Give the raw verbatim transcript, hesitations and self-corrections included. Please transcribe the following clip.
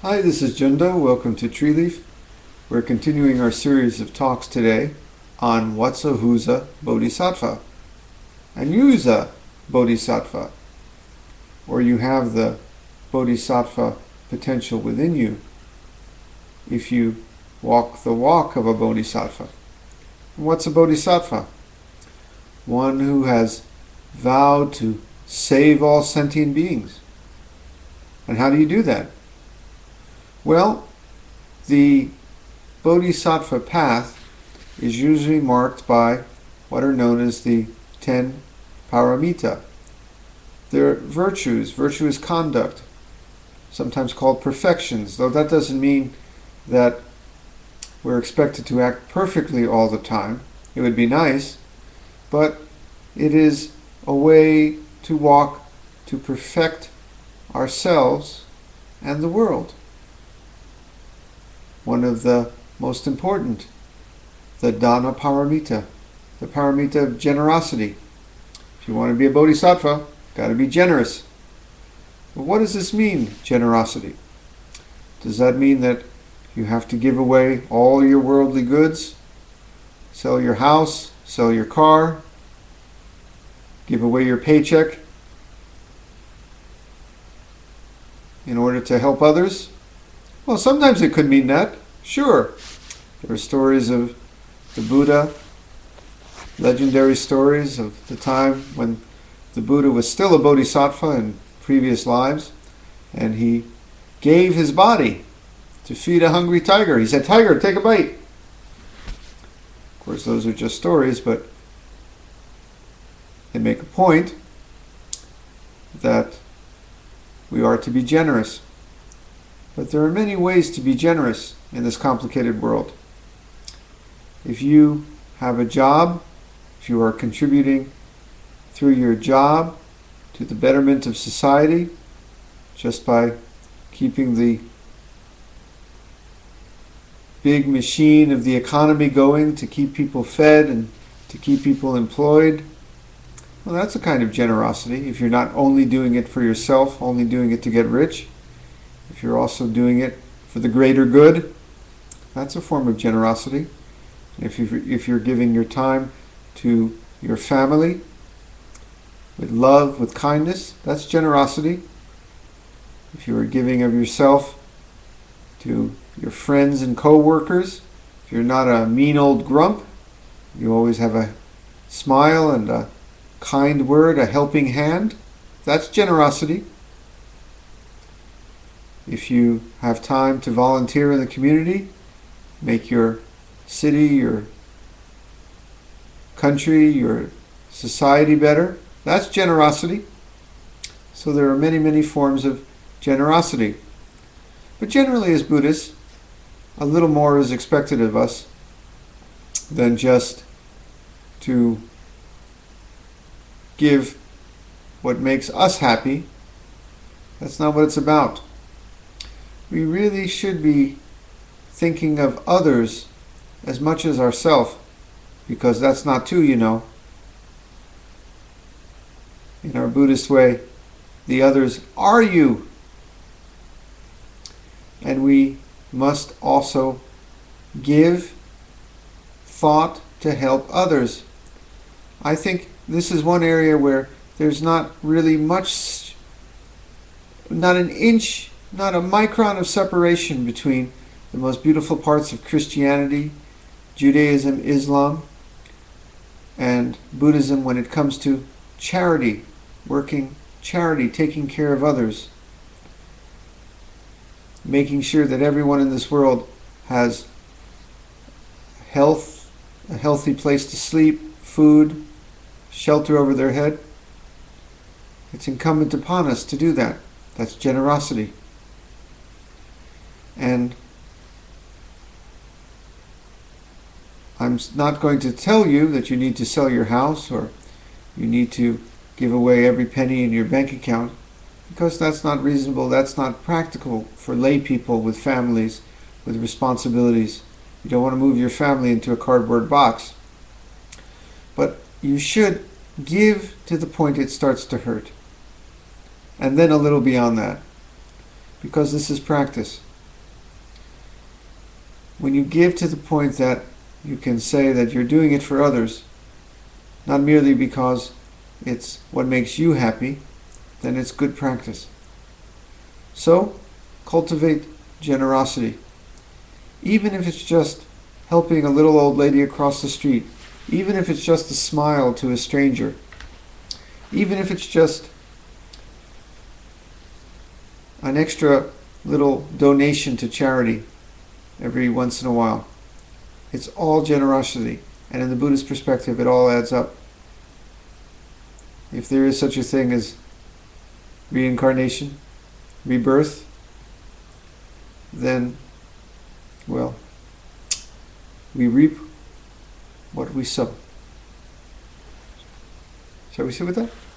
Hi, this is Junda. Welcome to Tree Leaf. We're continuing our series of talks today on what's a who's a bodhisattva. And you's a bodhisattva, or you have the bodhisattva potential within you if you walk the walk of a bodhisattva. And what's a bodhisattva? One who has vowed to save all sentient beings. And how do you do that? Well, the bodhisattva path is usually marked by what are known as the ten paramita. They're virtues, virtuous conduct, sometimes called perfections, though that doesn't mean that we're expected to act perfectly all the time. It would be nice, but it is a way to walk, to perfect ourselves and the world. One of the most important, the Dana Paramita, the Paramita of generosity. If you want to be a bodhisattva, got to be generous. But what does this mean, generosity? Does that mean that you have to give away all your worldly goods? Sell your house, sell your car, give away your paycheck in order to help others? Well, sometimes it could mean that, sure. There are stories of the Buddha, legendary stories of the time when the Buddha was still a bodhisattva in previous lives, and he gave his body to feed a hungry tiger. He said, "Tiger, take a bite." Of course, those are just stories, but they make a point that we are to be generous. But there are many ways to be generous in this complicated world. If you have a job, if you are contributing through your job to the betterment of society, just by keeping the big machine of the economy going to keep people fed and to keep people employed, well, that's a kind of generosity. If you're not only doing it for yourself, only doing it to get rich, if you're also doing it for the greater good, that's a form of generosity. If you if you're giving your time to your family with love, with kindness, that's generosity. If you are giving of yourself to your friends and co-workers, if you're not a mean old grump, you always have a smile and a kind word, a helping hand, that's generosity. If you have time to volunteer in the community, make your city, your country, your society better, that's generosity. So there are many, many forms of generosity. But generally, as Buddhists, a little more is expected of us than just to give what makes us happy. That's not what it's about. We really should be thinking of others as much as ourselves, because that's not too, you know. In our Buddhist way, the others are you. And we must also give thought to help others. I think this is one area where there's not really much, not an inch, not a micron of separation between the most beautiful parts of Christianity, Judaism, Islam, and Buddhism when it comes to charity, working charity, taking care of others, making sure that everyone in this world has health, a healthy place to sleep, food, shelter over their head. It's incumbent upon us to do that. That's generosity. And I'm not going to tell you that you need to sell your house or you need to give away every penny in your bank account, because that's not reasonable, that's not practical for lay people with families, with responsibilities. You don't want to move your family into a cardboard box. But you should give to the point it starts to hurt, and then a little beyond that, because this is practice. when you give to the point that you can say that you're doing it for others, not merely because it's what makes you happy, then it's good practice. So, cultivate generosity. Even if it's just helping a little old lady across the street, even if it's just a smile to a stranger, even if it's just an extra little donation to charity every once in a while. It's all generosity, and in the Buddhist perspective it all adds up. If there is such a thing as reincarnation, rebirth, then, well, we reap what we sow. Shall we sit with that?